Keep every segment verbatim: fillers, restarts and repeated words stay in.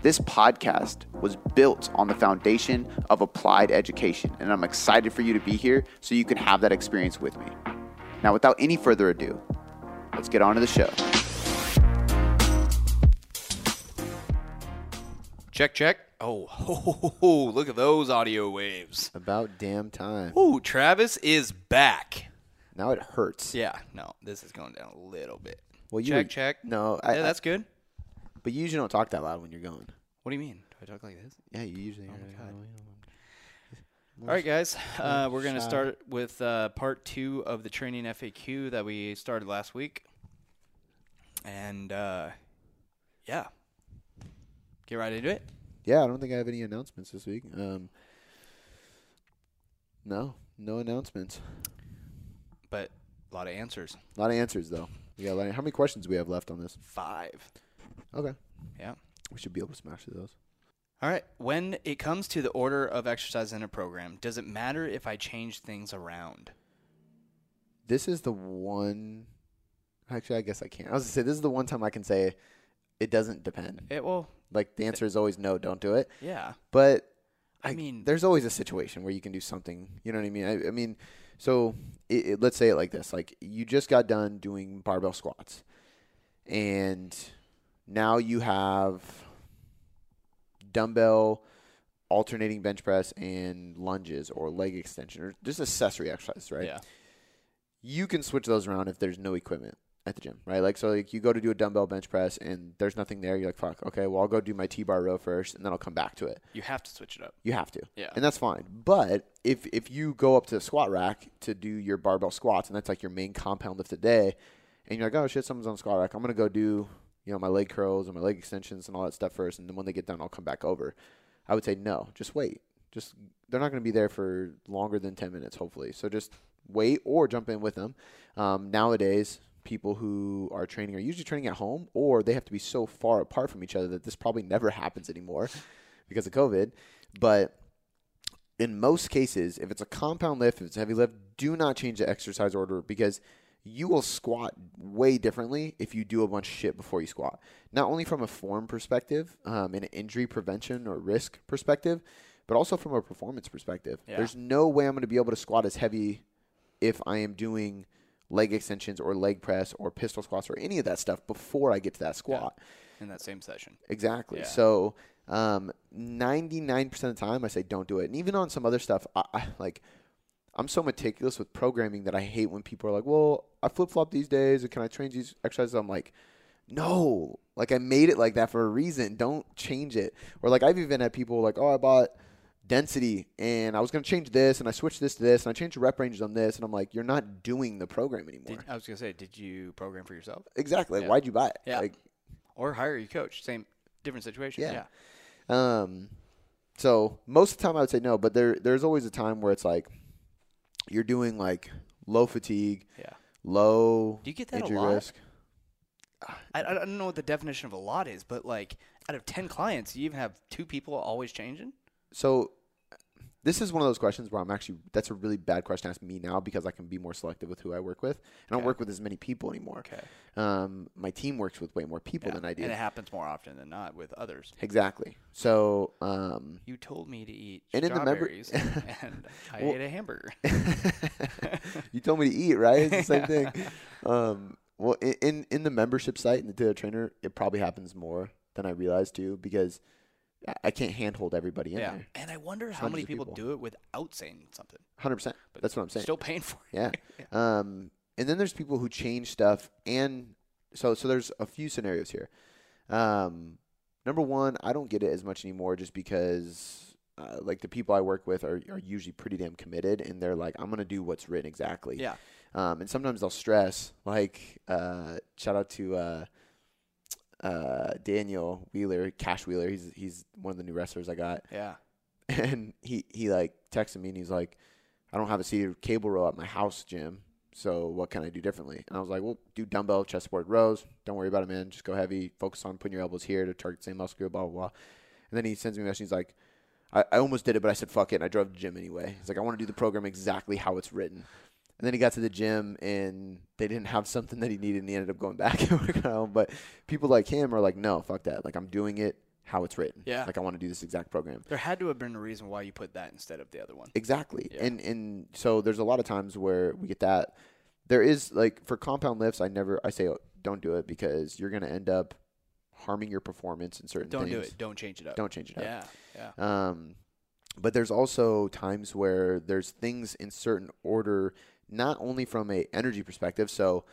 This podcast was built on the foundation of applied education, and I'm excited for you to be here so you can have that experience with me. Now, without any further ado, let's get on to the show. Check, check. Oh, ho, ho, ho, look at those audio waves. About damn time. Ooh, Travis is back. Now it hurts. Yeah, no, this is going down a little bit. Well, you check, were, check. No, I, yeah, that's I, good. But you usually don't talk that loud when you're going. What do you mean? Do I talk like this? Yeah, you usually. Oh my God. All right, guys. Uh, we're going to start with uh, part two of the training F A Q that we started last week. And, uh, yeah. Get right into it. Yeah, I don't think I have any announcements this week. Um, no, no announcements. But a lot of answers. A lot of answers, though. We got a lot of, how many questions do we have left on this? Five. Okay. Yeah. We should be able to smash through those. All right. When it comes to the order of exercise in a program, does it matter if I change things around? This is the one. Actually, I guess I can't. I was going to say, this is the one time I can say it doesn't depend. It will. Like, the answer is always no, don't do it. Yeah. But, I, I mean, there's always a situation where you can do something. You know what I mean? I, I mean, so it, it, let's say it like this. Like, you just got done doing barbell squats. And now you have dumbbell alternating bench press and lunges or leg extension or just accessory exercise, right? Yeah. You can switch those around if there's no equipment at the gym, right? Like, so like you go to do a dumbbell bench press and there's nothing there. You're like, fuck, okay, well, I'll go do my T-bar row first and then I'll come back to it. You have to switch it up. You have to. Yeah. And that's fine. But if, if you go up to the squat rack to do your barbell squats and that's like your main compound lift today and you're like, oh shit, someone's on the squat rack. I'm going to go do, you know, my leg curls and my leg extensions and all that stuff first. And then when they get done, I'll come back over. I would say, no, just wait. Just, they're not going to be there for longer than ten minutes, hopefully. So just wait or jump in with them. Um, nowadays, people who are training are usually training at home, or they have to be so far apart from each other that this probably never happens anymore because of COVID. But in most cases, if it's a compound lift, if it's a heavy lift, do not change the exercise order because you will squat way differently if you do a bunch of shit before you squat. Not only from a form perspective, um, in an injury prevention or risk perspective, but also from a performance perspective. Yeah. There's no way I'm going to be able to squat as heavy if I am doing leg extensions or leg press or pistol squats or any of that stuff before I get to that squat. Yeah. In that same session. Exactly. Yeah. So um, ninety-nine percent of the time I say don't do it. And even on some other stuff, I, I like – I'm so meticulous with programming that I hate when people are like, well, I flip-flop these days, or can I change these exercises? I'm like, no. Like, I made it like that for a reason. Don't change it. Or, like, I've even had people like, oh, I bought density, and I was going to change this, and I switched this to this, and I changed the rep ranges on this. And I'm like, you're not doing the program anymore. Did, I was going to say, did you program for yourself? Exactly. Yeah. Why'd you buy it? Yeah. Like, or hire your coach. Same, different situation. Yeah. yeah. Um. So most of the time I would say no, but there there's always a time where it's like, you're doing like low fatigue, yeah. low do you get that injury a lot? risk. I, I don't know what the definition of a lot is, but like out of ten clients, you even have two people always changing? So this is one of those questions where I'm actually – that's a really bad question to ask me now because I can be more selective with who I work with. And okay. I don't work with as many people anymore. Okay. Um, my team works with way more people yeah. than I do. And it happens more often than not with others. Exactly. So um, – you told me to eat and strawberries in the member- and I well, ate a hamburger. You told me to eat, right? It's the same thing. Um, well, in, in the membership site and the Theo trainer, it probably happens more than I realized too because – I can't handhold everybody in yeah. there. And I wonder how many people, people do it without saying something. one hundred percent. But that's what I'm saying. Still paying for it. Yeah. yeah. Um, and then there's people who change stuff. And so so there's a few scenarios here. Um, number one, I don't get it as much anymore just because, uh, like, the people I work with are, are usually pretty damn committed. And they're like, I'm going to do what's written exactly. Yeah. Um, and sometimes they'll stress. Like, uh, shout out to uh, – Uh, Daniel Wheeler, Cash Wheeler. He's he's one of the new wrestlers I got. Yeah. and he, he like texted me and he's like, I don't have a seated cable row at my house gym, so what can I do differently? And I was like, well, do dumbbell chest support rows. Don't worry about it, man. Just go heavy. Focus on putting your elbows here to target the same muscle group, blah, blah, blah. And then he sends me a message. He's like, I, I almost did it, but I said, fuck it. And I drove to the gym anyway. He's like, I want to do the program exactly how it's written. And then he got to the gym, and they didn't have something that he needed, and he ended up going back and working out. But people like him are like, no, fuck that. Like, I'm doing it how it's written. Yeah. Like, I want to do this exact program. There had to have been a reason why you put that instead of the other one. Exactly. Yeah. And and so there's a lot of times where we get that. There is, like, for compound lifts, I never – I say, oh, don't do it because you're going to end up harming your performance in certain don't things. Don't do it. Don't change it up. Don't change it up. Yeah, yeah. Um, but there's also times where there's things in certain order – not only from a energy perspective, so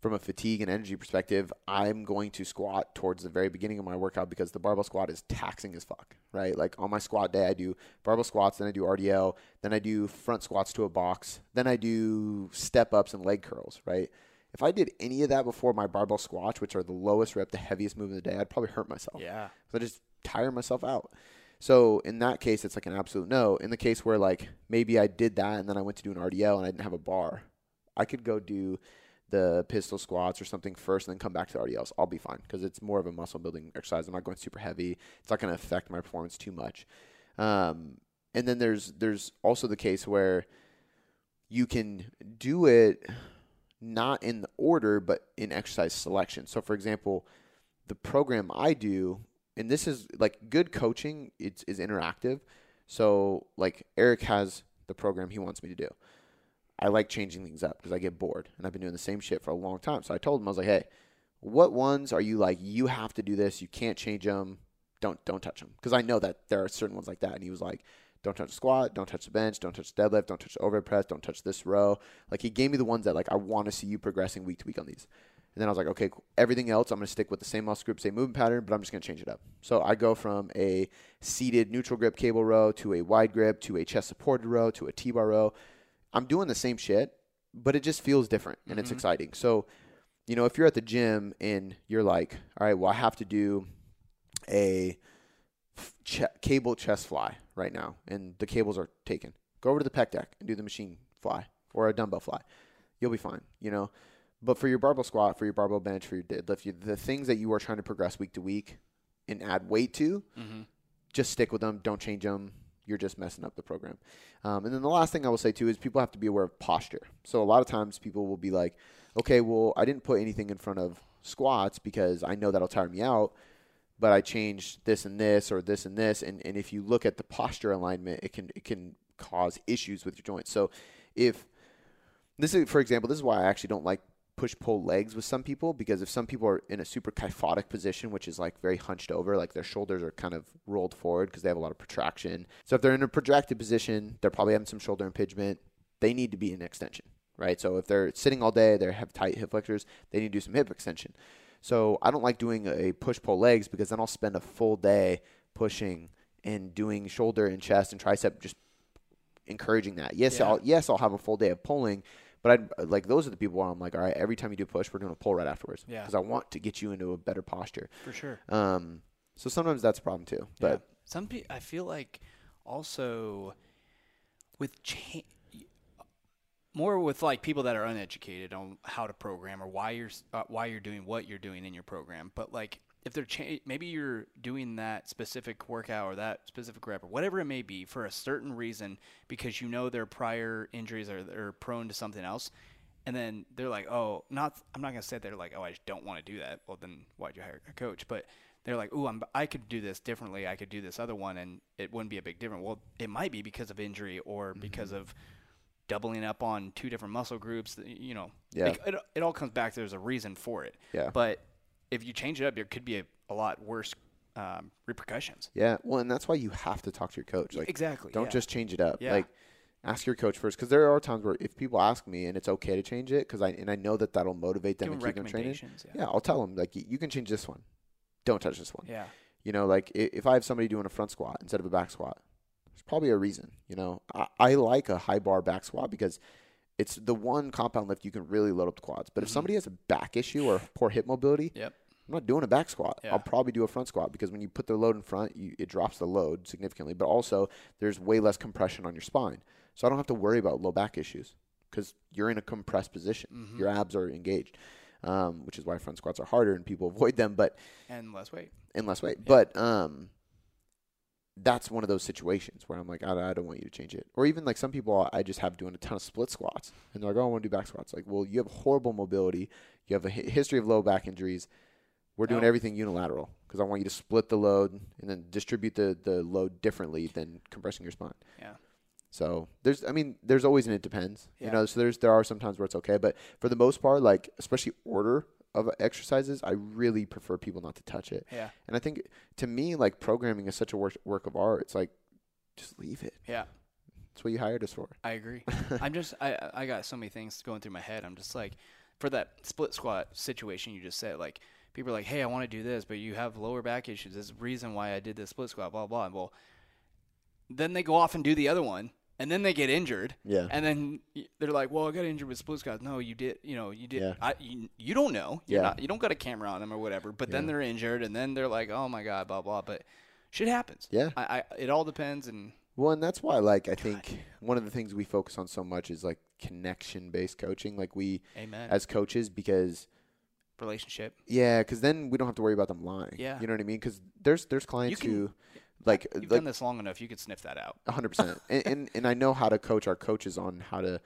from a fatigue and energy perspective, I'm going to squat towards the very beginning of my workout because the barbell squat is taxing as fuck, right? Like on my squat day, I do barbell squats, then I do R D L, then I do front squats to a box, then I do step ups and leg curls, right? If I did any of that before my barbell squats, which are the lowest rep, the heaviest move of the day, I'd probably hurt myself. Yeah. So I just tire myself out. So in that case, it's like an absolute no. In the case where like maybe I did that and then I went to do an R D L and I didn't have a bar, I could go do the pistol squats or something first and then come back to the R D Ls. I'll be fine because it's more of a muscle building exercise. I'm not going super heavy. It's not going to affect my performance too much. Um, and then there's there's also the case where you can do it not in the order but in exercise selection. So for example, the program I do. And this is like good coaching it's, is interactive. So like Eric has the program he wants me to do. I like changing things up because I get bored and I've been doing the same shit for a long time. So I told him, I was like, hey, what ones are you like, you have to do this. You can't change them. Don't, don't touch them. Cause I know that there are certain ones like that. And he was like, don't touch the squat. Don't touch the bench. Don't touch the deadlift. Don't touch the overhead press. Don't touch this row. Like he gave me the ones that like, I want to see you progressing week to week on these. And then I was like, okay, cool. Everything else, I'm going to stick with the same muscle group, same movement pattern, but I'm just going to change it up. So I go from a seated neutral grip cable row to a wide grip to a chest supported row to a T-bar row. I'm doing the same shit, but it just feels different and mm-hmm. it's exciting. So, you know, if you're at the gym and you're like, all right, well, I have to do a ch- cable chest fly right now and the cables are taken. Go over to the pec deck and do the machine fly or a dumbbell fly. You'll be fine, you know. But for your barbell squat, for your barbell bench, for your deadlift, the things that you are trying to progress week to week and add weight to, mm-hmm. just stick with them. Don't change them. You're just messing up the program. Um, and then the last thing I will say, too, is people have to be aware of posture. So a lot of times people will be like, okay, well, I didn't put anything in front of squats because I know that'll tire me out, but I changed this and this or this and this. And, and if you look at the posture alignment, it can it can cause issues with your joints. So if this is, for example, this is why I actually don't like push-pull legs with some people, because if some people are in a super kyphotic position, which is like very hunched over, like their shoulders are kind of rolled forward because they have a lot of protraction. So if they're in a protracted position, they're probably having some shoulder impingement. They need to be in extension, right? So if they're sitting all day, they have tight hip flexors, they need to do some hip extension. So I don't like doing a push-pull legs because then I'll spend a full day pushing and doing shoulder and chest and tricep, just encouraging that. Yes, yeah. I'll, yes, I'll have a full day of pulling, but I'd, like those are the people where I'm like, all right, every time you do a push, we're doing a pull right afterwards. Yeah. Because I want to get you into a better posture. For sure. Um, so sometimes that's a problem too. But yeah. Some pe- I feel like also with cha- more with like people that are uneducated on how to program or why you're uh, why you're doing what you're doing in your program. But like if they're cha- maybe you're doing that specific workout or that specific rep or whatever it may be for a certain reason because you know their prior injuries or they're prone to something else, and then they're like, oh, not I'm not gonna say they're like, oh, I just don't want to do that. Well, then why'd you hire a coach? But they're like, oh, I'm I could do this differently. I could do this other one, and it wouldn't be a big difference. Well, it might be because of injury or mm-hmm. because of doubling up on two different muscle groups. You know, yeah. Like, it it all comes back. There's a reason for it. Yeah, but if you change it up, there could be a, a lot worse um, repercussions. Yeah. Well, and that's why you have to talk to your coach. Like, exactly. Don't yeah. just change it up. Yeah. Like, ask your coach first. Because there are times where if people ask me and it's okay to change it, because I and I know that that'll motivate them and keep them training. Yeah. yeah. I'll tell them, like, you can change this one. Don't touch this one. Yeah. You know, like, if I have somebody doing a front squat instead of a back squat, there's probably a reason. You know, I, I like a high bar back squat because it's the one compound lift you can really load up the quads. But mm-hmm. if somebody has a back issue or poor hip mobility, yep. I'm not doing a back squat. Yeah. I'll probably do a front squat, because when you put the load in front, you, it drops the load significantly. But also, there's way less compression on your spine. So I don't have to worry about low back issues because you're in a compressed position. Mm-hmm. Your abs are engaged, um, which is why front squats are harder and people avoid them. But and less weight. And less weight. Yeah. But um, that's one of those situations where I'm like, I, I don't want you to change it. Or even like some people I just have doing a ton of split squats. And they're like, oh, I want to do back squats. Like, well, you have horrible mobility. You have a history of low back injuries. We're doing no. everything unilateral because I want you to split the load and then distribute the, the load differently than compressing your spine. Yeah. So there's, I mean, there's always an it depends. Yeah. You know, so there's there are some times where it's okay, but for the most part, like especially order of exercises, I really prefer people not to touch it. Yeah. And I think to me, like programming is such a work work of art. It's like just leave it. Yeah. That's what you hired us for. I agree. I'm just I I got so many things going through my head. I'm just like, for that split squat situation you just said, like. People are like, hey, I want to do this, but you have lower back issues. This is the reason why I did this split squat, blah, blah. And well, then they go off and do the other one, and then they get injured. Yeah. And then they're like, well, I got injured with split squats. No, you did. You know, you did. Yeah. I, you, you don't know. You're yeah. Not, you don't got a camera on them or whatever. But yeah. Then they're injured, and then they're like, oh, my God, blah, blah. But shit happens. Yeah. I, I It all depends. And Well, and that's why, like, I God. think one of the things we focus on so much is, like, connection-based coaching. Like, we Amen. as coaches, because – relationship. Yeah, because then we don't have to worry about them lying. Yeah. You know what I mean? Because there's there's clients can, who, like... You've like, done this long enough, you could sniff that out. one hundred percent. and, and and I know how to coach our coaches on how to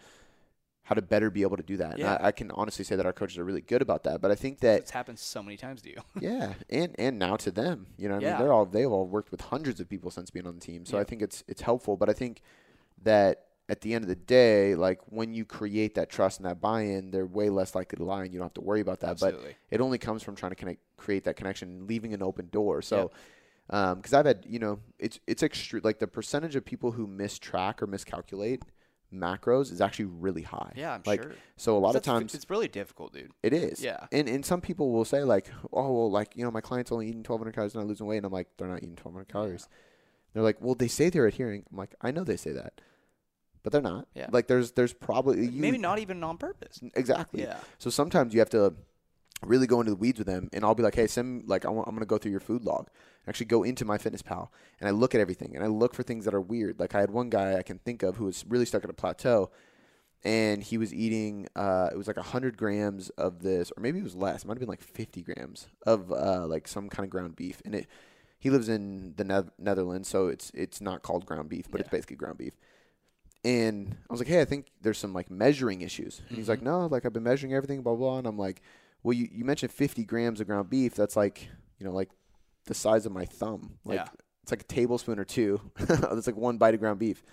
how to better be able to do that. Yeah. And I, I can honestly say that our coaches are really good about that. But I think that... It's happened so many times to you. yeah. And and now to them. You know what yeah. I mean? They're all, they've all worked with hundreds of people since being on the team. So yeah. I think it's it's helpful. But I think that... at the end of the day, like when you create that trust and that buy-in, they're way less likely to lie and you don't have to worry about that. Absolutely. But it only comes from trying to connect, create that connection and leaving an open door. So, yeah. um, cause I've had, you know, it's, it's extre- like the percentage of people who mistrack or miscalculate macros is actually really high. Yeah. I'm like, sure. So a lot of times it's really difficult, dude. It is. Yeah. And, and some people will say like, oh, well, like, you know, my client's only eating twelve hundred calories and I'm losing weight. And I'm like, they're not eating twelve hundred calories. Yeah. They're like, well, they say they're adhering. I'm like, I know they say that. But they're not. Yeah. Like there's there's probably you, maybe not even on purpose. Exactly. Yeah. So sometimes you have to really go into the weeds with them, and I'll be like, hey, send like I want, I'm gonna go through your food log. Actually, go into MyFitnessPal, and I look at everything, and I look for things that are weird. Like I had one guy I can think of who was really stuck at a plateau, and he was eating uh, it was like a hundred grams of this, or maybe it was less. It might have been like fifty grams of uh, like some kind of ground beef, and it. He lives in the ne- Netherlands, so it's it's not called ground beef, but yeah. It's basically ground beef. And I was like, hey, I think there's some, like, measuring issues. And mm-hmm. He's like, no, like, I've been measuring everything, blah, blah. And I'm like, well, you, you mentioned fifty grams of ground beef. That's, like, you know, like the size of my thumb. Like, yeah. It's like a tablespoon or two. That's, like, one bite of ground beef.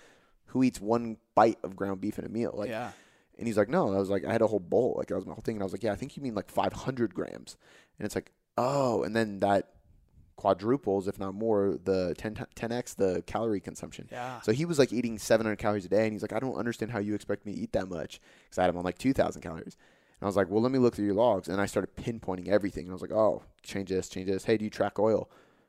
Who eats one bite of ground beef in a meal? Like, yeah. And he's like, no. And I was like, I had a whole bowl. Like, that was my whole thing. And I was like, yeah, I think you mean, like, five hundred grams. And it's like, oh. And then that quadruples, if not more, the ten, ten x the calorie consumption. Yeah. So he was like eating seven hundred calories a day, and he's like, I don't understand how you expect me to eat that much, because I had him on like two thousand calories. And I was like, well, let me look through your logs. And I started pinpointing everything. And I was like, oh, change this, change this. Hey, do you track oil?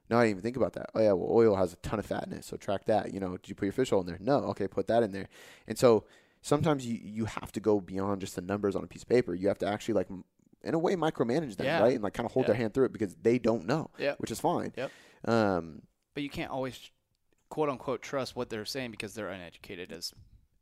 No, I didn't even think about that. Oh yeah, well, oil has a ton of fat in it, so track that. You know, did you put your fish oil in there? No. Okay, put that in there. And so sometimes you you have to go beyond just the numbers on a piece of paper. You have to actually like in a way, micromanage them, yeah. right? And like kind of hold yeah. their hand through it, because they don't know, yeah. which is fine. Yep. Um, but you can't always, quote unquote, trust what they're saying, because they're uneducated as,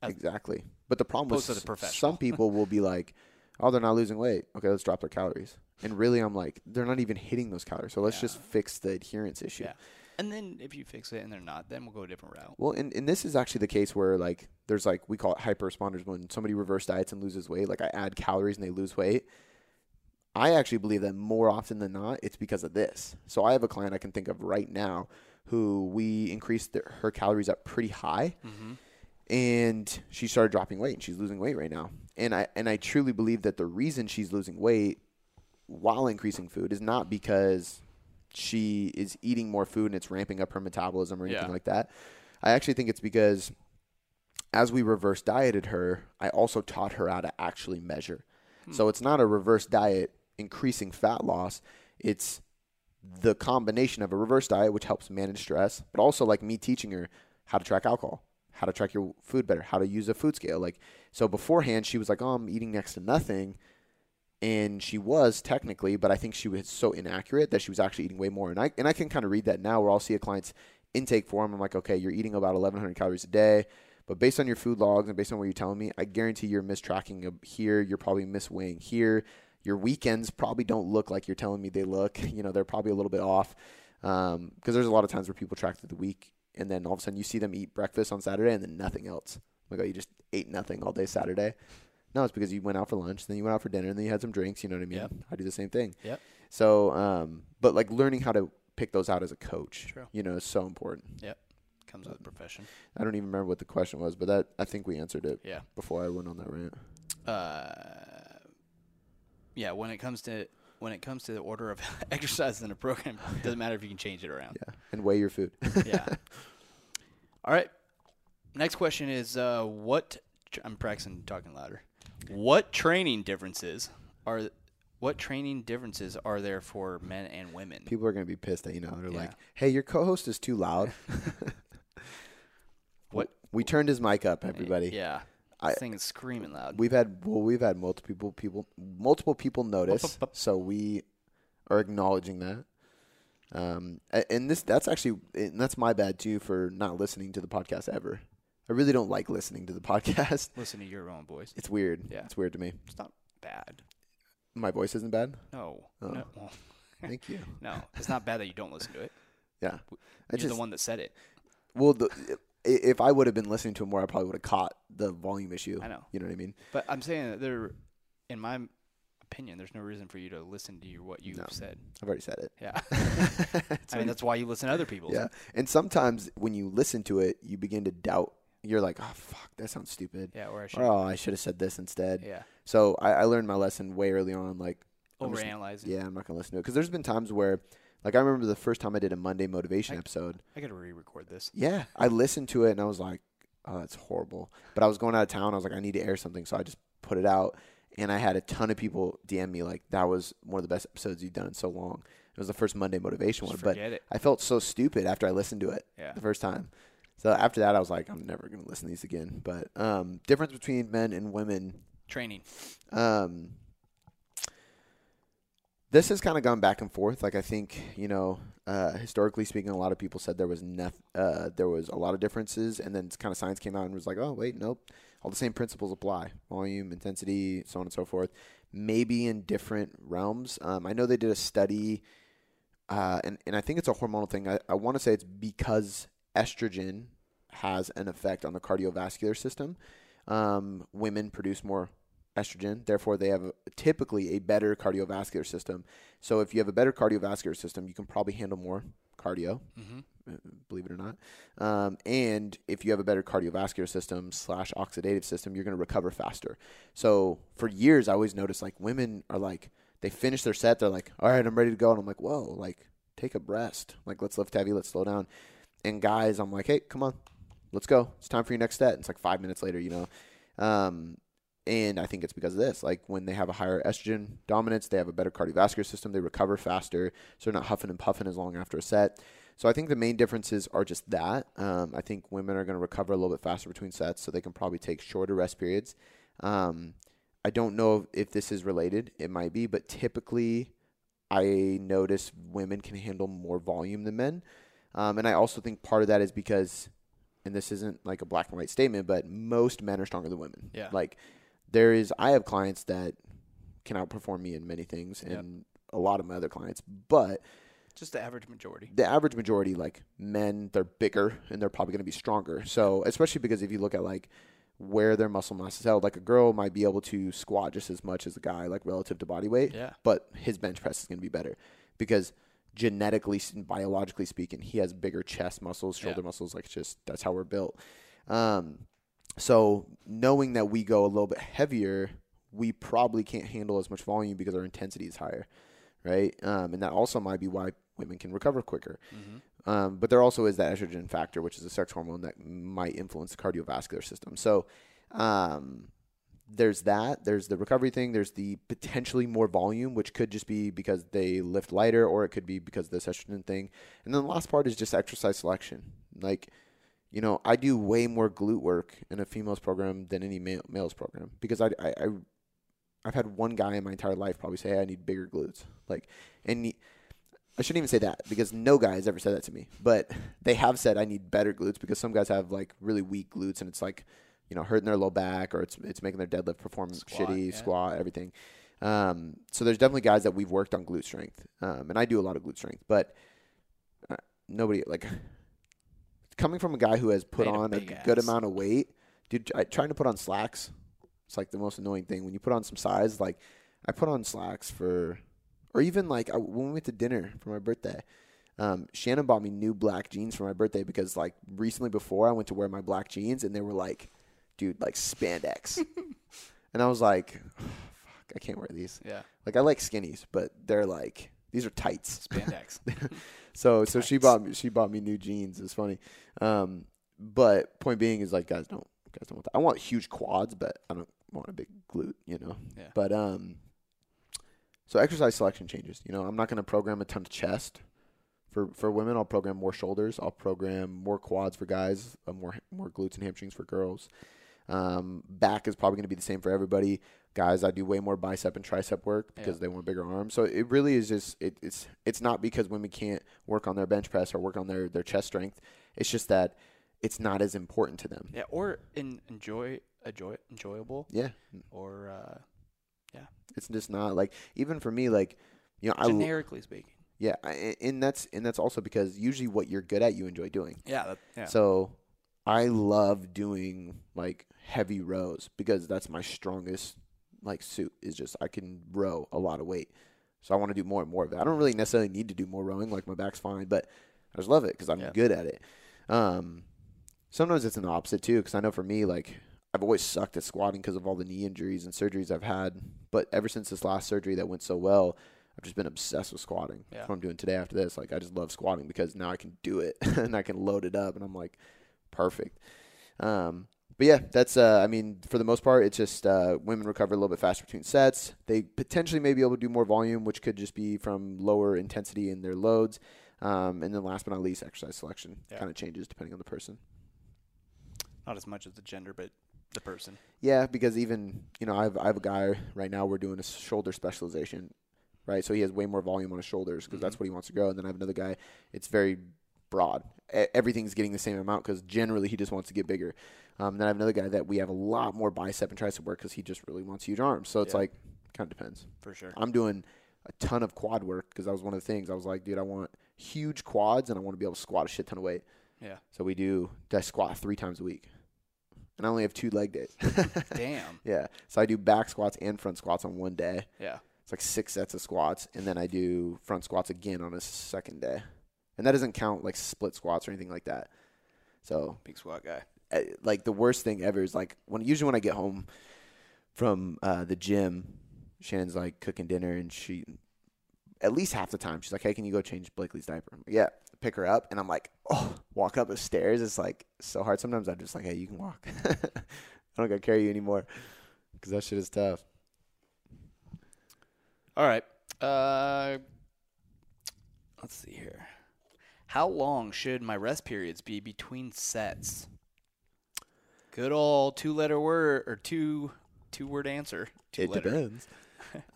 as exactly. But the problem is the some people will be like, oh, they're not losing weight. Okay, let's drop their calories. And really, I'm like, they're not even hitting those calories. So let's yeah. just fix the adherence issue. Yeah. And then if you fix it and they're not, then we'll go a different route. Well, and, and this is actually the case where like there's like, we call it hyper responders. When somebody reverse diets and loses weight, like I add calories and they lose weight. I actually believe that more often than not, it's because of this. So I have a client I can think of right now who we increased the, her calories up pretty high, mm-hmm. and she started dropping weight, and she's losing weight right now. And I and I truly believe that the reason she's losing weight while increasing food is not because she is eating more food and it's ramping up her metabolism or anything yeah. like that. I actually think it's because as we reverse dieted her, I also taught her how to actually measure. Hmm. So it's not a reverse diet increasing fat loss, it's the combination of a reverse diet, which helps manage stress, but also like me teaching her how to track alcohol, how to track your food better, how to use a food scale. Like, so beforehand she was like, oh, I'm eating next to nothing. And she was technically, but I think she was so inaccurate that she was actually eating way more. And I and I can kind of read that now, where I'll see a client's intake form. I'm like, okay, you're eating about eleven hundred calories a day, but based on your food logs and based on what you're telling me, I guarantee you're mistracking here. You're probably misweighing here. Your weekends probably don't look like you're telling me they look. You know, they're probably a little bit off, because um, there's a lot of times where people track through the week, and then all of a sudden you see them eat breakfast on Saturday and then nothing else. I'm like, oh, you just ate nothing all day Saturday. No, it's because you went out for lunch, then you went out for dinner, and then you had some drinks. You know what I mean? Yep. I do the same thing. Yep. So, um, but like learning how to pick those out as a coach, True. you know, is so important. Yep. Comes with the profession. I don't even remember what the question was, but that I think we answered it. Yeah. Before I went on that rant. Uh, yeah. When it comes to when it comes to the order of exercises in a program, it doesn't matter if you can change it around. Yeah. And weigh your food. Yeah. All right. Next question is uh, what tra- I'm practicing talking louder. What training differences are what training differences are there for men and women? People are going to be pissed at you now. They're yeah. like, "Hey, your co-host is too loud." What? We turned his mic up, everybody. Yeah. This I, thing is screaming loud. We've had well, we've had multiple people multiple people notice, up, up, up. So we are acknowledging that. Um and this that's actually and that's my bad too for not listening to the podcast ever. I really don't like listening to the podcast. Listen to your own voice. It's weird. Yeah. It's weird to me. It's not bad. My voice isn't bad? No. Oh. No. Thank you. No. It's not bad that you don't listen to it. Yeah. You're just, the one that said it. Well, the, if I would have been listening to it more, I probably would have caught the volume issue. I know. You know what I mean? But I'm saying that there, in my opinion, there's no reason for you to listen to your, what you've no, said. I've already said it. Yeah. I mean, that's why you listen to other people. Yeah. And sometimes when you listen to it, you begin to doubt. You're like, oh, fuck, that sounds stupid. Yeah, or I should. Or, oh, I should have said this instead. Yeah. So I, I learned my lesson way early on. Like overanalyzing. Yeah, I'm not gonna listen to it because there's been times where, like, I remember the first time I did a Monday motivation I, episode. I gotta re-record this. Yeah, I listened to it and I was like, oh, that's horrible. But I was going out of town. I was like, I need to air something, so I just put it out. And I had a ton of people D M me like, that was one of the best episodes you've done in so long. It was the first Monday motivation just one, but it. I felt so stupid after I listened to it yeah. the first time. So after that, I was like, I'm never going to listen to these again. But um, difference between men and women. Training. Um, this has kind of gone back and forth. Like I think, you know, uh, historically speaking, a lot of people said there was nef- uh, there was a lot of differences. And then kind of science came out and was like, oh, wait, nope. All the same principles apply. Volume, intensity, so on and so forth. Maybe in different realms. Um, I know they did a study, uh, and, and I think it's a hormonal thing. I, I want to say it's because estrogen has an effect on the cardiovascular system. Um, women produce more estrogen. Therefore, they have a, typically a better cardiovascular system. So if you have a better cardiovascular system, you can probably handle more cardio, mm-hmm. believe it or not. Um, and if you have a better cardiovascular system slash oxidative system, you're going to recover faster. So for years, I always noticed like women are like, they finish their set. They're like, all right, I'm ready to go. And I'm like, whoa, like take a rest. Like let's lift heavy. Let's slow down. And guys, I'm like, hey, come on, let's go. It's time for your next set. It's like five minutes later, you know. Um, and I think it's because of this. Like when they have a higher estrogen dominance, they have a better cardiovascular system. They recover faster. So they're not huffing and puffing as long after a set. So I think the main differences are just that. Um, I think women are going to recover a little bit faster between sets, so they can probably take shorter rest periods. Um, I don't know if this is related. It might be. But typically I notice women can handle more volume than men. Um, and I also think part of that is because, and this isn't like a black and white statement, but most men are stronger than women. Yeah. Like there is, I have clients that can outperform me in many things and yep. a lot of my other clients, but just the average majority, the average majority, like men, they're bigger and they're probably going to be stronger. So especially because if you look at like where their muscle mass is held, like a girl might be able to squat just as much as a guy, like relative to body weight, yeah. but his bench press is going to be better because genetically and biologically speaking, he has bigger chest muscles, shoulder yeah. muscles. Like it's just, that's how we're built. Um, so knowing that we go a little bit heavier, we probably can't handle as much volume because our intensity is higher. Right. Um, and that also might be why women can recover quicker. Mm-hmm. Um, but there also is that estrogen factor, which is a sex hormone that might influence the cardiovascular system. So, um, there's that, there's the recovery thing, there's the potentially more volume, which could just be because they lift lighter or it could be because of this estrogen thing. And then the last part is just exercise selection. Like, you know, I do way more glute work in a female's program than any male, male's program because I, I, I I've had one guy in my entire life probably say, hey, I need bigger glutes. Like, and I shouldn't even say that because no guy has ever said that to me, but they have said I need better glutes because some guys have like really weak glutes and it's like, you know, hurting their low back or it's, it's making their deadlift perform squat, shitty, yeah. squat, everything. Um, so there's definitely guys that we've worked on glute strength. Um, and I do a lot of glute strength, but uh, nobody like coming from a guy who has put Made on a, a good ass. amount of weight, dude, I, trying to put on slacks. It's like the most annoying thing when you put on some size, like I put on slacks for, or even like I, when we went to dinner for my birthday, um, Shannon bought me new black jeans for my birthday because like recently before I went to wear my black jeans and they were like, dude, like spandex. And I was like, oh, fuck, I can't wear these. Yeah. Like I like skinnies, but they're like, these are tights. Spandex. so, tights. so she bought me, she bought me new jeans. It's funny. Um, but point being is like, guys don't, guys don't want that. I want huge quads, but I don't want a big glute, you know? Yeah. But, um, so exercise selection changes, you know, I'm not going to program a ton of chest for, for women. I'll program more shoulders. I'll program more quads for guys, uh, more, more glutes and hamstrings for girls. Um, back is probably going to be the same for everybody. Guys, I do way more bicep and tricep work because yeah. they want bigger arms. So it really is just, it, it's, it's not because women can't work on their bench press or work on their, their chest strength. It's just that it's not as important to them. Yeah. Or in, enjoy, enjoy, enjoyable. Yeah. Or, uh, yeah. It's just not like, even for me, like, you know, generically I, speaking. Yeah. I, and that's, and that's also because usually what you're good at, you enjoy doing. Yeah. That, yeah. So I love doing like heavy rows because that's my strongest like suit is just, I can row a lot of weight. So I want to do more and more of it. I don't really necessarily need to do more rowing. Like my back's fine, but I just love it because I'm yeah. good at it. Um, sometimes it's an opposite too. Cause I know for me, like, I've always sucked at squatting because of all the knee injuries and surgeries I've had. But ever since this last surgery that went so well, I've just been obsessed with squatting. Yeah. That's what I'm doing today after this. Like, I just love squatting because now I can do it and I can load it up. And I'm like, perfect. Um, but, yeah, that's uh, – I mean, for the most part, it's just uh, women recover a little bit faster between sets. They potentially may be able to do more volume, which could just be from lower intensity in their loads. Um, and then last but not least, exercise selection yeah. kind of changes depending on the person. Not as much as the gender, but – the person. Yeah, because even, you know, I have I have a guy right now, we're doing a shoulder specialization, right? So he has way more volume on his shoulders because mm-hmm. that's what he wants to grow. And then I have another guy, it's very broad. E- everything's getting the same amount because generally he just wants to get bigger. Um, then I have another guy that we have a lot more bicep and tricep work because he just really wants huge arms. So it's yeah. like, kind of depends. For sure. I'm doing a ton of quad work because that was one of the things. I was like, dude, I want huge quads and I want to be able to squat a shit ton of weight. Yeah. So we do, I squat three times a week. And I only have two leg days. Damn. Yeah. So I do back squats and front squats on one day. Yeah. It's like six sets of squats. And then I do front squats again on a second day. And that doesn't count like split squats or anything like that. So. Big squat guy. I, like the worst thing ever is like when usually when I get home from uh, the gym, Shannon's like cooking dinner and she, at least half the time, she's like, hey, can you go change Blakely's diaper? I'm like, yeah. Pick her up, and I'm like, oh, walk up the stairs. It's like so hard. Sometimes I'm just like, hey, you can walk. I don't gotta carry you anymore because that shit is tough. All right. Uh, let's see here. How long should my rest periods be between sets? Good old two-letter word or two two-word answer. Two it letter. Depends.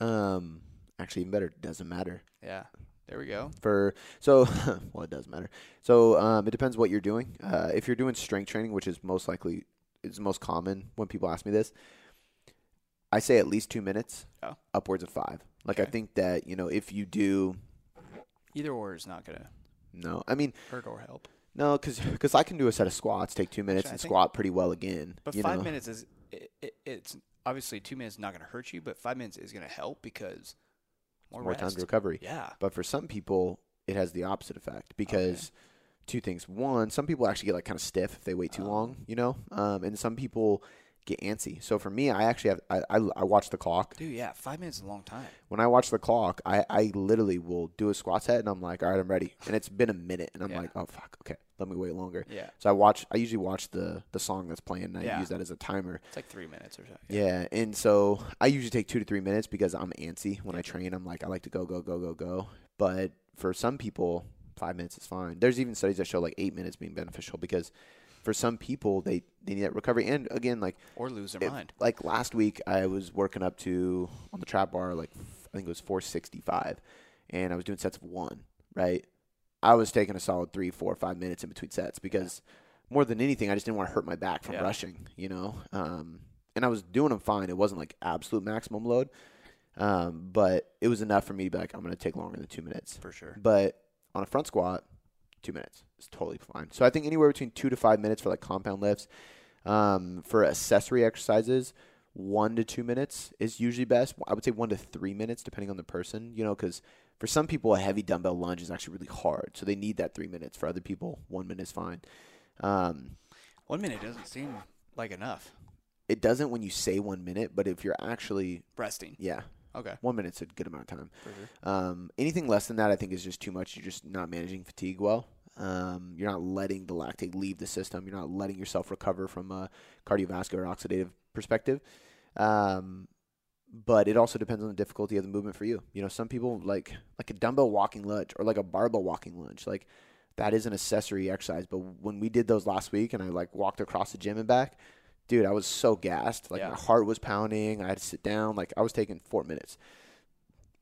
um, actually, even better, doesn't matter. Yeah. There we go. For so, well, it does matter. So um, it depends what you're doing. Uh, if you're doing strength training, which is most likely is most common when people ask me this, I say at least two minutes, oh. upwards of five. Like okay. I think that you know if you do either or is not gonna. No, I mean hurt or help. No, because because I can do a set of squats, take two minutes, Actually, and squat pretty well again. But you five know? minutes is it, it, it's obviously two minutes is not gonna hurt you, but five minutes is gonna help because. More rest. Time to recovery. Yeah. But for some people, it has the opposite effect because okay. two things. One, some people actually get like kind of stiff if they wait too oh. long, you know, um, and some people get antsy. So for me, I actually have I, – I, I watch the clock. Dude, yeah. Five minutes is a long time. When I watch the clock, I, I literally will do a squat set and I'm like, all right, I'm ready. And it's been a minute and I'm yeah. like, oh, fuck, okay. Let me wait longer. Yeah. So I watch – I usually watch the, the song that's playing and I yeah. use that as a timer. It's like three minutes or so. Yeah. yeah. And so I usually take two to three minutes because I'm antsy. When yeah. I train, I'm like, I like to go, go, go, go, go. But for some people, five minutes is fine. There's even studies that show like eight minutes being beneficial because for some people, they – they need that recovery. And again, like, or lose their it, mind. Like last week, I was working up to on the trap bar, like I think it was four sixty-five, and I was doing sets of one. Right, I was taking a solid three, four, five minutes in between sets because more than anything, I just didn't want to hurt my back from yeah. rushing. You know, um, and I was doing them fine. It wasn't like absolute maximum load, um, but it was enough for me to be like, I'm going to take longer than two minutes for sure. But on a front squat, two minutes is totally fine. So I think anywhere between two to five minutes for like compound lifts. Um, for accessory exercises, one to two minutes is usually best. I would say one to three minutes depending on the person, you know, because for some people a heavy dumbbell lunge is actually really hard. So they need that three minutes. For other people, one minute is fine. Um, one minute doesn't seem like enough. It doesn't when you say one minute, but if you're actually resting. Yeah. Okay. One minute's a good amount of time. For sure. Um, anything less than that, I think, is just too much. You're just not managing fatigue well. Um, you're not letting the lactate leave the system. You're not letting yourself recover from a cardiovascular oxidative perspective. Um, but it also depends on the difficulty of the movement for you. You know, some people like like a dumbbell walking lunge or like a barbell walking lunge. Like that is an accessory exercise. But when we did those last week and I like walked across the gym and back, dude, I was so gassed. Like yeah. my heart was pounding. I had to sit down. Like I was taking four minutes.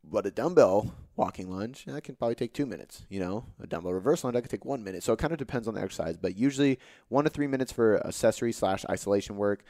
But a dumbbell walking lunge, I can probably take two minutes. You know, a dumbbell reverse lunge, I could take one minute. So it kind of depends on the exercise. But usually one to three minutes for accessory slash isolation work,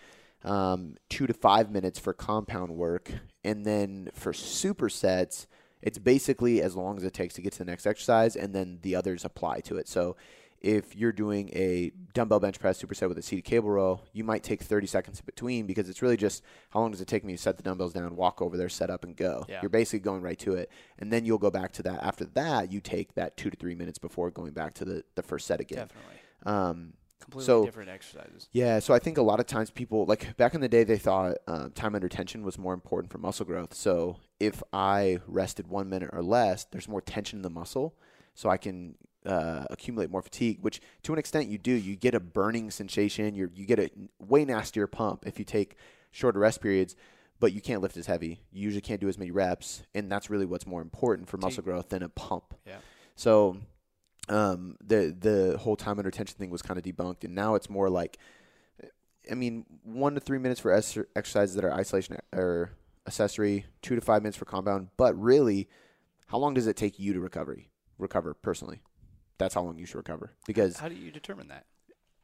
um, two to five minutes for compound work. And then for supersets, it's basically as long as it takes to get to the next exercise. And then the others apply to it. So if you're doing a dumbbell bench press superset with a seated cable row, you might take thirty seconds in between because it's really just how long does it take me to set the dumbbells down, walk over there, set up, and go. Yeah. You're basically going right to it. And then you'll go back to that. After that, you take that two to three minutes before going back to the, the first set again. Definitely. Um, Completely so, different exercises. Yeah. So I think a lot of times people, like back in the day, they thought uh, time under tension was more important for muscle growth. So if I rested one minute or less, there's more tension in the muscle. So I can uh, accumulate more fatigue, which to an extent you do. You get a burning sensation. You you get a way nastier pump if you take shorter rest periods, but you can't lift as heavy. You usually can't do as many reps, and that's really what's more important for muscle growth than a pump. Yeah. So um, the the whole time under tension thing was kind of debunked, and now it's more like, I mean, one to three minutes for es- exercises that are isolation or accessory, two to five minutes for compound, but really, how long does it take you to recovery? recover personally. That's how long you should recover. Because how do you determine that?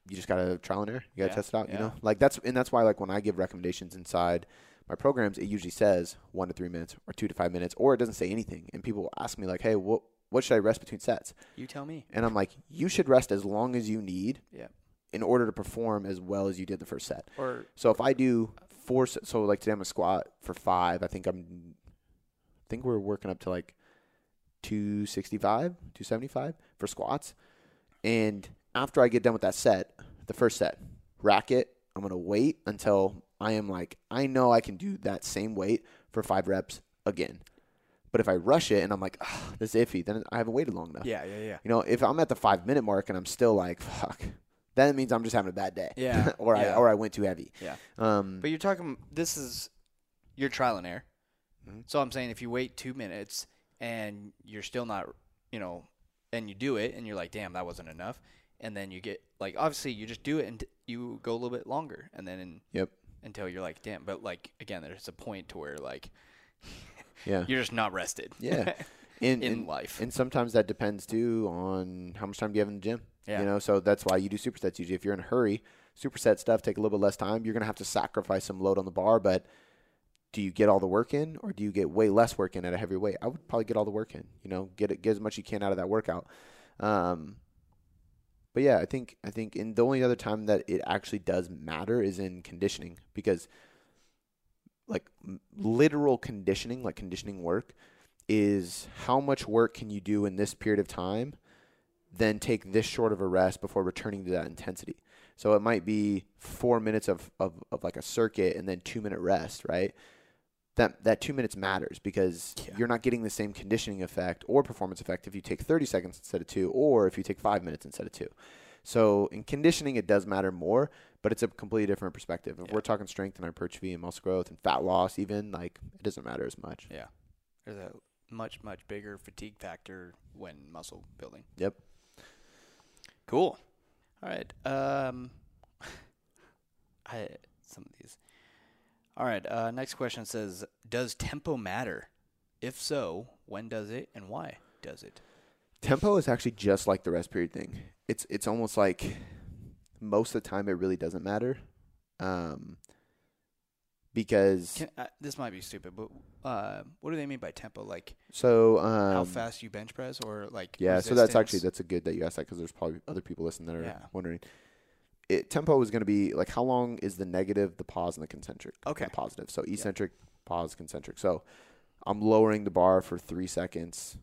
You just got to trial and error. You got to yeah, test it out, yeah. you know? Like that's and that's why like when I give recommendations inside my programs, it usually says one to three minutes or two to five minutes, or it doesn't say anything. And people will ask me like, "Hey, what what should I rest between sets?" You tell me. And I'm like, "You should rest as long as you need yeah. in order to perform as well as you did the first set." Or so if I do four so like today I'm a squat for five, I think I'm I think we're working up to like two sixty-five, two seventy-five for squats. And after I get done with that set, the first set, rack it, I'm going to wait until I am like, I know I can do that same weight for five reps again. But if I rush it and I'm like, oh, this is iffy, then I haven't waited long enough. Yeah, yeah, yeah. You know, if I'm at the five minute mark and I'm still like, fuck, that means I'm just having a bad day. Yeah. or, yeah. I, or I went too heavy. Yeah. Um, but you're talking, this is your trial and error. Mm-hmm. So I'm saying if you wait two minutes and you're still not, you know, and you do it, and you're like, damn, that wasn't enough. And then you get, like, obviously, you just do it, and you go a little bit longer. And then in, yep. until you're like, damn. But, like, again, there's a point to where, like, yeah, you're just not rested. Yeah. In, in, in life. And sometimes that depends, too, on how much time you have in the gym. Yeah. You know, so that's why you do supersets usually. If you're in a hurry, superset stuff take a little bit less time. You're going to have to sacrifice some load on the bar, but do you get all the work in or do you get way less work in at a heavier weight? I would probably get all the work in, you know, get it, get as much as you can out of that workout. Um, but yeah, I think, I think in the only other time that it actually does matter is in conditioning, because like literal conditioning, like conditioning work is how much work can you do in this period of time, then take this short of a rest before returning to that intensity. So it might be four minutes of, of, of like a circuit and then two minute rest, right? That that two minutes matters because yeah. you're not getting the same conditioning effect or performance effect if you take thirty seconds instead of two or if you take five minutes instead of two. So in conditioning, it does matter more, but it's a completely different perspective. If yeah. we're talking strength and hypertrophy and muscle growth and fat loss even, like it doesn't matter as much. Yeah. There's a much, much bigger fatigue factor when muscle building. Yep. Cool. All right. Um, I, some of these. All right, uh, next question says, does tempo matter? If so, when does it and why does it? Tempo is actually just like the rest period thing. It's it's almost like most of the time it really doesn't matter, um, because Can, uh, this might be stupid, but uh, what do they mean by tempo? Like so, um, how fast you bench press, or like yeah. resistance? So that's actually that's a good that you asked that because there's probably other people listening that are yeah. wondering. It, tempo is going to be like how long is the negative, the pause, and the concentric. Okay, the positive. So eccentric, yeah. pause, concentric. So I'm lowering the bar for three seconds.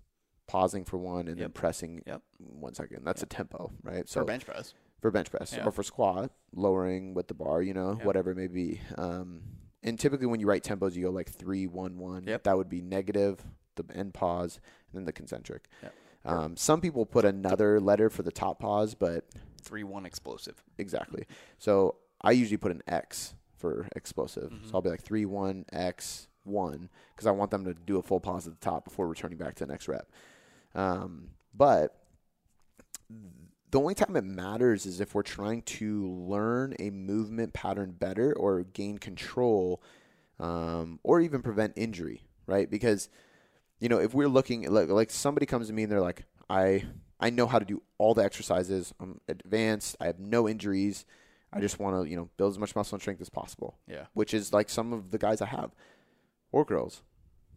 Pausing for one and yep. then pressing yep. one second. That's yep. a tempo, right? So for bench press. For bench press. Yeah. Or for squat, lowering with the bar, you know, yep. whatever it may be. Um, and typically when you write tempos, you go like three, one, one. Yep. That would be negative, the end pause, and then the concentric. Yep. Um, some people put another letter for the top pause, but. Three, one, explosive. Exactly. So I usually put an X for explosive. Mm-hmm. So I'll be like three, one, X, one, because I want them to do a full pause at the top before returning back to the next rep. Um, but the only time it matters is if we're trying to learn a movement pattern better or gain control, um, or even prevent injury, right? Because, you know, if we're looking at like, like somebody comes to me and they're like, I, I know how to do all the exercises. I'm advanced. I have no injuries. I just want to, you know, build as much muscle and strength as possible. Yeah. Which is like some of the guys I have or girls.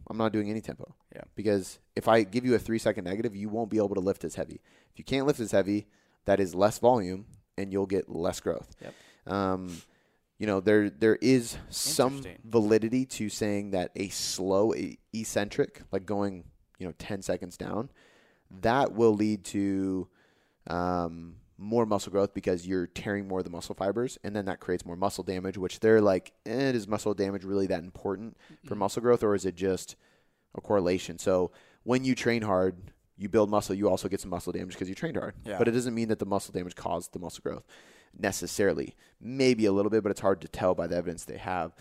I'm not doing any tempo. Yeah. Because if I give you a three second negative, you won't be able to lift as heavy. If you can't lift as heavy, that is less volume and you'll get less growth. Yep. Um, you know, there there is some validity to saying that a slow a, eccentric, like going, you know, ten seconds down, that will lead to um, more muscle growth because you're tearing more of the muscle fibers, and then that creates more muscle damage, which they're like, eh, is muscle damage really that important mm-hmm. for muscle growth, or is it just a correlation? So when you train hard, you build muscle, you also get some muscle damage because you trained hard. Yeah. But it doesn't mean that the muscle damage caused the muscle growth necessarily. Maybe a little bit, but it's hard to tell by the evidence they have.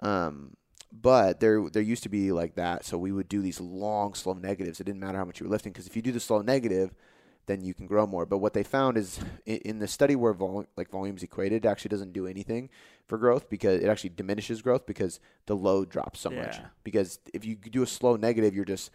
Um, but there there used to be like that, so we would do these long, slow negatives. It didn't matter how much you were lifting because if you do the slow negative, then you can grow more. But what they found is in the study where vol- like volume's equated, it actually doesn't do anything for growth because it actually diminishes growth because the load drops so yeah. much. Because if you do a slow negative, you're just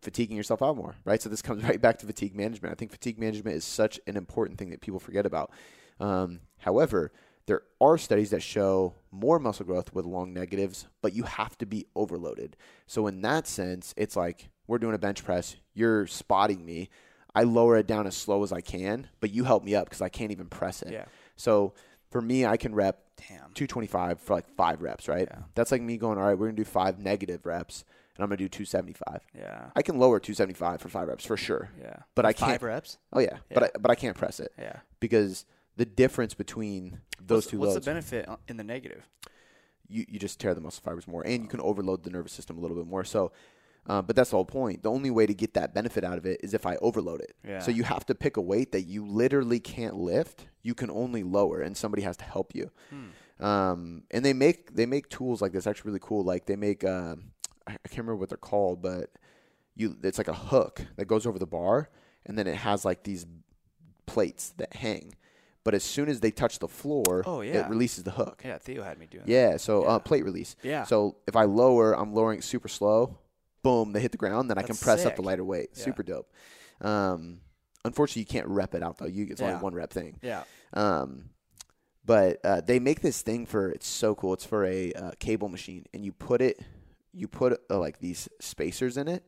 fatiguing yourself out more, right? So this comes right back to fatigue management. I think fatigue management is such an important thing that people forget about. Um, however, there are studies that show more muscle growth with long negatives, but you have to be overloaded. So in that sense, it's like we're doing a bench press. You're spotting me. I lower it down as slow as I can, but you help me up because I can't even press it. Yeah. So for me, I can rep Damn. two twenty-five for like five reps, right? Yeah. That's like me going, all right, we're going to do five negative reps, and I'm going to do two seventy-five. Yeah. I can lower two seventy-five for five reps for sure. Yeah. But I can't. Five reps? Oh, yeah. yeah. But, I, but I can't press it. Yeah. Because the difference between those what's, two what's loads. What's the benefit in the negative? You, you just tear the muscle fibers more, and you can overload the nervous system a little bit more. So Uh, but that's the whole point. The only way to get that benefit out of it is if I overload it. Yeah. So you have to pick a weight that you literally can't lift. You can only lower, and somebody has to help you. Hmm. Um, and they make they make tools like this. Actually, really cool. Like they make uh, I can't remember what they're called, but you it's like a hook that goes over the bar, and then it has like these plates that hang. But as soon as they touch the floor, oh, yeah. it releases the hook. Yeah, Theo had me doing. Yeah, that. so yeah. Uh, plate release. Yeah. So if I lower, I'm lowering it super slow. Boom, they hit the ground, then That's I can press sick. up the lighter weight. Yeah. Super dope. Um, unfortunately, you can't rep it out, though. You, it's yeah. only one rep thing. Yeah. Um, but uh, they make this thing for – it's so cool. It's for a uh, cable machine, and you put it – you put uh, like these spacers in it,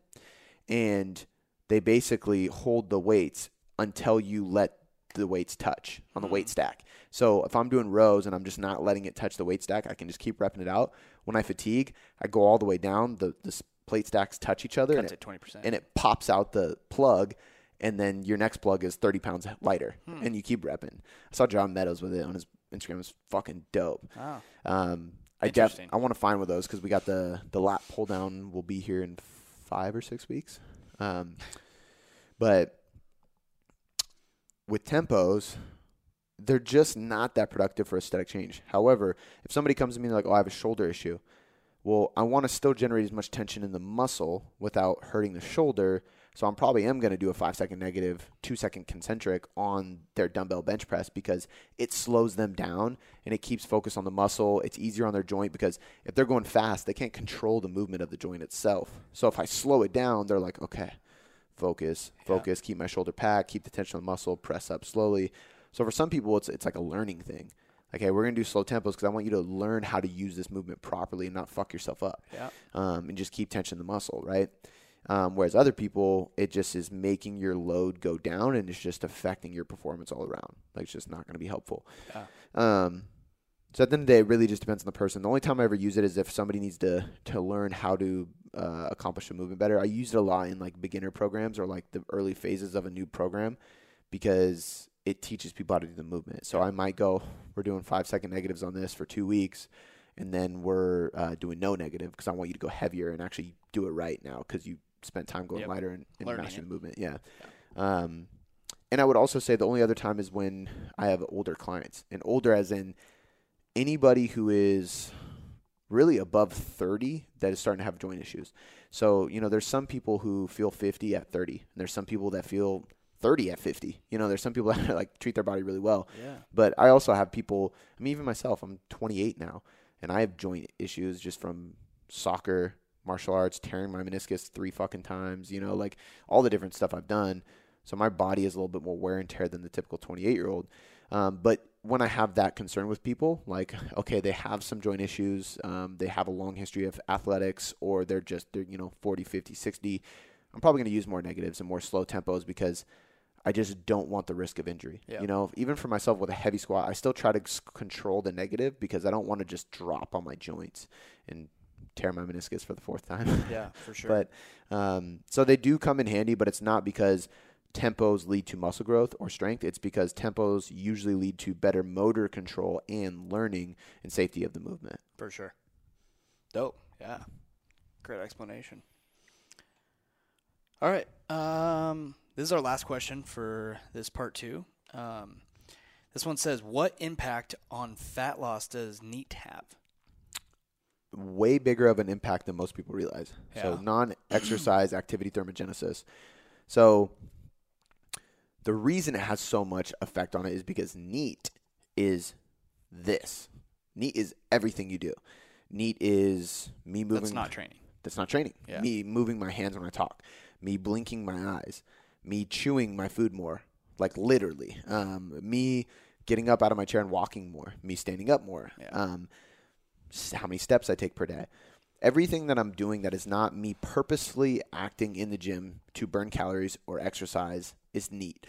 and they basically hold the weights until you let the weights touch on the mm-hmm. weight stack. So if I'm doing rows and I'm just not letting it touch the weight stack, I can just keep repping it out. When I fatigue, I go all the way down the the – plate stacks touch each other and it, twenty percent. And it pops out the plug, and then your next plug is thirty pounds lighter hmm. and you keep repping. I saw John Meadows with it on his Instagram. It was fucking dope. Wow. Um, I def- I want to find one of those because we got the, the lat pull down will be here in five or six weeks. Um, but with tempos, they're just not that productive for aesthetic change. However, if somebody comes to me and they're like, oh, I have a shoulder issue. Well, I want to still generate as much tension in the muscle without hurting the shoulder. So I'm probably am going to do a five-second negative, two-second concentric on their dumbbell bench press because it slows them down and it keeps focus on the muscle. It's easier on their joint because if they're going fast, they can't control the movement of the joint itself. So if I slow it down, they're like, okay, focus, focus, yeah. keep my shoulder packed, keep the tension on the muscle, press up slowly. So for some people, it's it's like a learning thing. Okay, we're going to do slow tempos because I want you to learn how to use this movement properly and not fuck yourself up. Yeah. Um, and just keep tension in the muscle, right? Um, whereas other people, it just is making your load go down and it's just affecting your performance all around. Like, it's just not going to be helpful. Yeah. Um, so at the end of the day, it really just depends on the person. The only time I ever use it is if somebody needs to to learn how to uh, accomplish a movement better. I use it a lot in, like, beginner programs or, like, the early phases of a new program because it teaches people how to do the movement. So I might go, we're doing five-second negatives on this for two weeks, and then we're uh, doing no negative because I want you to go heavier and actually do it right now because you spent time going yep. lighter and, and mastering the movement. Yeah. yeah. Um, and I would also say the only other time is when I have older clients. And older as in anybody who is really above thirty that is starting to have joint issues. So, you know, there's some people who feel fifty at thirty, and there's some people that feel thirty at fifty. You know, there's some people that like treat their body really well. Yeah. But I also have people, I mean, even myself, I'm twenty-eight now, and I have joint issues just from soccer, martial arts, tearing my meniscus three fucking times, you know, like all the different stuff I've done. So my body is a little bit more wear and tear than the typical twenty-eight-year-old. Um, but when I have that concern with people, like, okay, they have some joint issues, um, they have a long history of athletics, or they're just, they're, you know, forty, fifty, sixty, I'm probably going to use more negatives and more slow tempos because I just don't want the risk of injury. Yeah. You know, even for myself with a heavy squat, I still try to control the negative because I don't want to just drop on my joints and tear my meniscus for the fourth time. Yeah, for sure. But um, so they do come in handy, but it's not because tempos lead to muscle growth or strength. It's because tempos usually lead to better motor control and learning and safety of the movement. For sure. Dope. Yeah. Great explanation. All right. Um, this is our last question for this part two. Um, this one says, what impact on fat loss does NEAT have? Way bigger of an impact than most people realize. Yeah. So non-exercise activity thermogenesis. So the reason it has so much effect on it is because NEAT is this. NEAT is everything you do. NEAT is me moving. That's not training. That's not training. Yeah. Me moving my hands when I talk. Me blinking my eyes. Me chewing my food more. Like literally. Um, me getting up out of my chair and walking more. Me standing up more. Yeah. Um, how many steps I take per day. Everything that I'm doing that is not me purposely acting in the gym to burn calories or exercise is NEAT.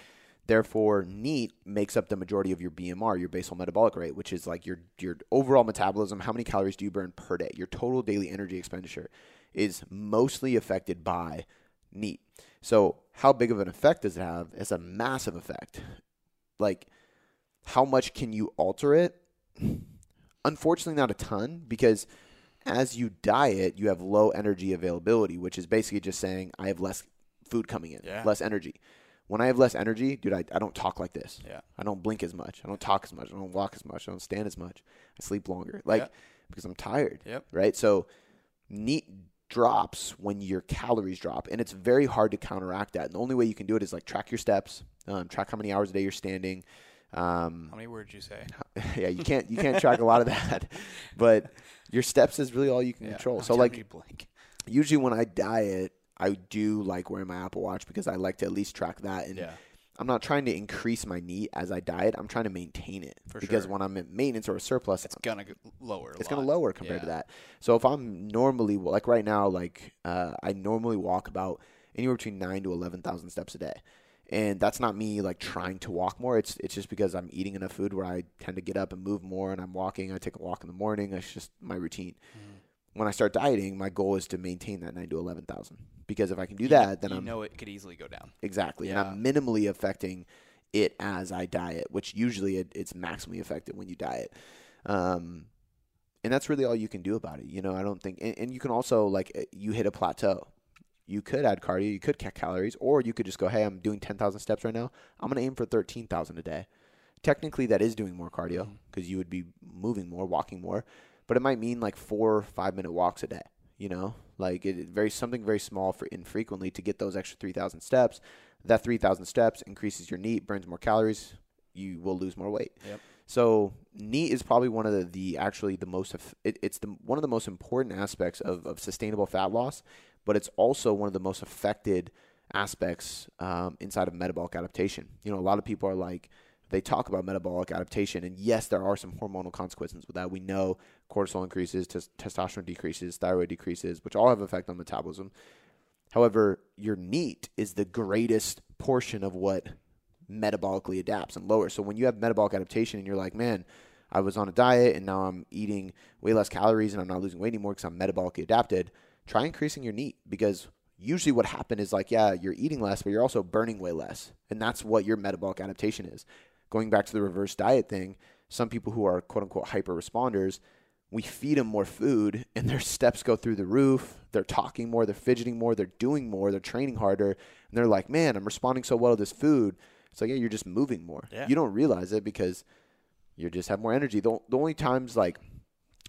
Therefore, NEAT makes up the majority of your B M R, your basal metabolic rate, which is like your your overall metabolism. How many calories do you burn per day? Your total daily energy expenditure is mostly affected by NEAT. So how big of an effect does it have? It's a massive effect. Like, how much can you alter it? Unfortunately, not a ton, because as you diet, you have low energy availability, which is basically just saying I have less food coming in, yeah. less energy. When I have less energy, dude, I, I don't talk like this. Yeah. I don't blink as much. I don't talk as much. I don't walk as much. I don't stand as much. I sleep longer, like yeah. because I'm tired, yep. right? So NEAT drops when your calories drop, and it's very hard to counteract that. And the only way you can do it is like track your steps, um, track how many hours a day you're standing. Um, How many words you say? Yeah, you can't you can't track a lot of that, but your steps is really all you can yeah, control. So like, usually when I diet, I do like wearing my Apple Watch because I like to at least track that. And yeah. I'm not trying to increase my NEAT as I diet. I'm trying to maintain it For because sure. when I'm at maintenance or a surplus, it's gonna lower. A it's lot. gonna lower compared yeah. to that. So if I'm normally like right now, like uh, I normally walk about anywhere between nine to eleven thousand steps a day. And that's not me like trying to walk more. It's it's just because I'm eating enough food where I tend to get up and move more, and I'm walking. I take a walk in the morning. It's just my routine. Mm-hmm. When I start dieting, my goal is to maintain that nine to eleven thousand. Because if I can do you, that, then I know it could easily go down. Exactly, yeah. And I'm minimally affecting it as I diet, which usually it, it's maximally affected when you diet. Um, and that's really all you can do about it. You know, I don't think, and, and you can also like you hit a plateau. You could add cardio, you could cut calories, or you could just go, hey, I'm doing ten thousand steps right now. I'm going to aim for thirteen thousand a day. Technically, that is doing more cardio because you would be moving more, walking more. But it might mean like four or five-minute walks a day, you know? Like it very something very small for infrequently to get those extra three thousand steps. That three thousand steps increases your N E A T, burns more calories. You will lose more weight. Yep. So N E A T is probably one of the, the actually the most it, it's the one of the most important aspects of, of sustainable fat loss, but it's also one of the most affected aspects um, inside of metabolic adaptation. You know, a lot of people are like, they talk about metabolic adaptation, and yes, there are some hormonal consequences with that. We know cortisol increases, t- testosterone decreases, thyroid decreases, which all have an effect on metabolism. However, your N E A T is the greatest portion of what metabolically adapts and lowers. So when you have metabolic adaptation and you're like, man, I was on a diet and now I'm eating way less calories and I'm not losing weight anymore because I'm metabolically adapted, try increasing your N E A T, because usually what happened is like, yeah, you're eating less, but you're also burning way less. And that's what your metabolic adaptation is. Going back to the reverse diet thing, some people who are quote unquote hyper responders, we feed them more food and their steps go through the roof. They're talking more, they're fidgeting more, they're doing more, they're training harder. And they're like, man, I'm responding so well to this food. It's like, yeah, you're just moving more. Yeah. You don't realize it because you just have more energy. The, the only times like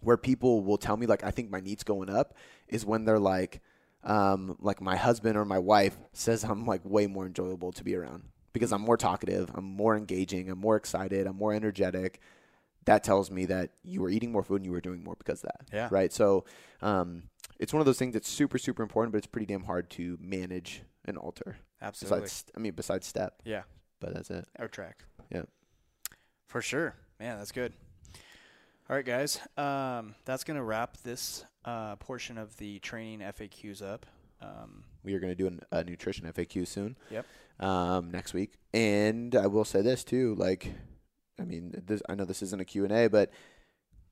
where people will tell me like, I think my N E A T's going up is when they're like, um, like my husband or my wife says I'm like way more enjoyable to be around because I'm more talkative, I'm more engaging, I'm more excited, I'm more energetic. That tells me that you were eating more food and you were doing more because of that. Yeah. Right. So um, it's one of those things that's super, super important, but it's pretty damn hard to manage and alter. Absolutely. Besides, I mean, besides step. Yeah. But that's it. Or track. Yeah. For sure. Man, that's good. All right, guys. Um, that's going to wrap this uh, portion of the training F A Qs up. Um, we are going to do an, a nutrition F A Q soon. Yep. Um, next week. And I will say this too, like, I mean, this, I know this isn't a Q and A, but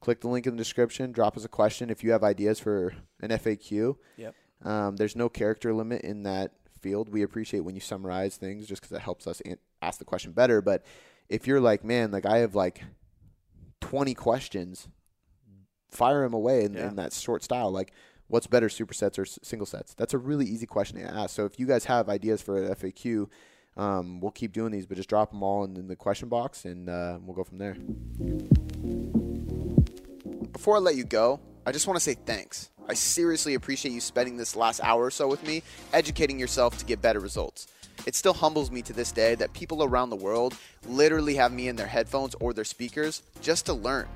click the link in the description, drop us a question. If you have ideas for an F A Q, yep. um, there's no character limit in that field. We appreciate when you summarize things just because it helps us an- ask the question better. But if you're like, man, like I have like twenty questions, fire them away in, yeah. in that short style. Like, what's better, supersets or single sets? That's a really easy question to ask. So if you guys have ideas for an F A Q, um, we'll keep doing these, but just drop them all in, in the question box and uh, we'll go from there. Before I let you go, I just want to say thanks. I seriously appreciate you spending this last hour or so with me, educating yourself to get better results. It still humbles me to this day that people around the world literally have me in their headphones or their speakers just to learn.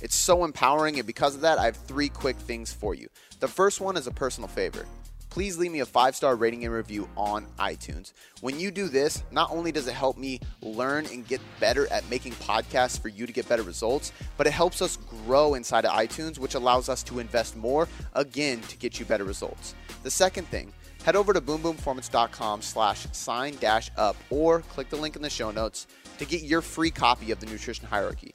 It's so empowering, and because of that, I have three quick things for you. The first one is a personal favor. Please leave me a five-star rating and review on iTunes. When you do this, not only does it help me learn and get better at making podcasts for you to get better results, but it helps us grow inside of iTunes, which allows us to invest more, again, to get you better results. The second thing, head over to boomboomformance.com slash sign dash up or click the link in the show notes to get your free copy of the Nutrition Hierarchy.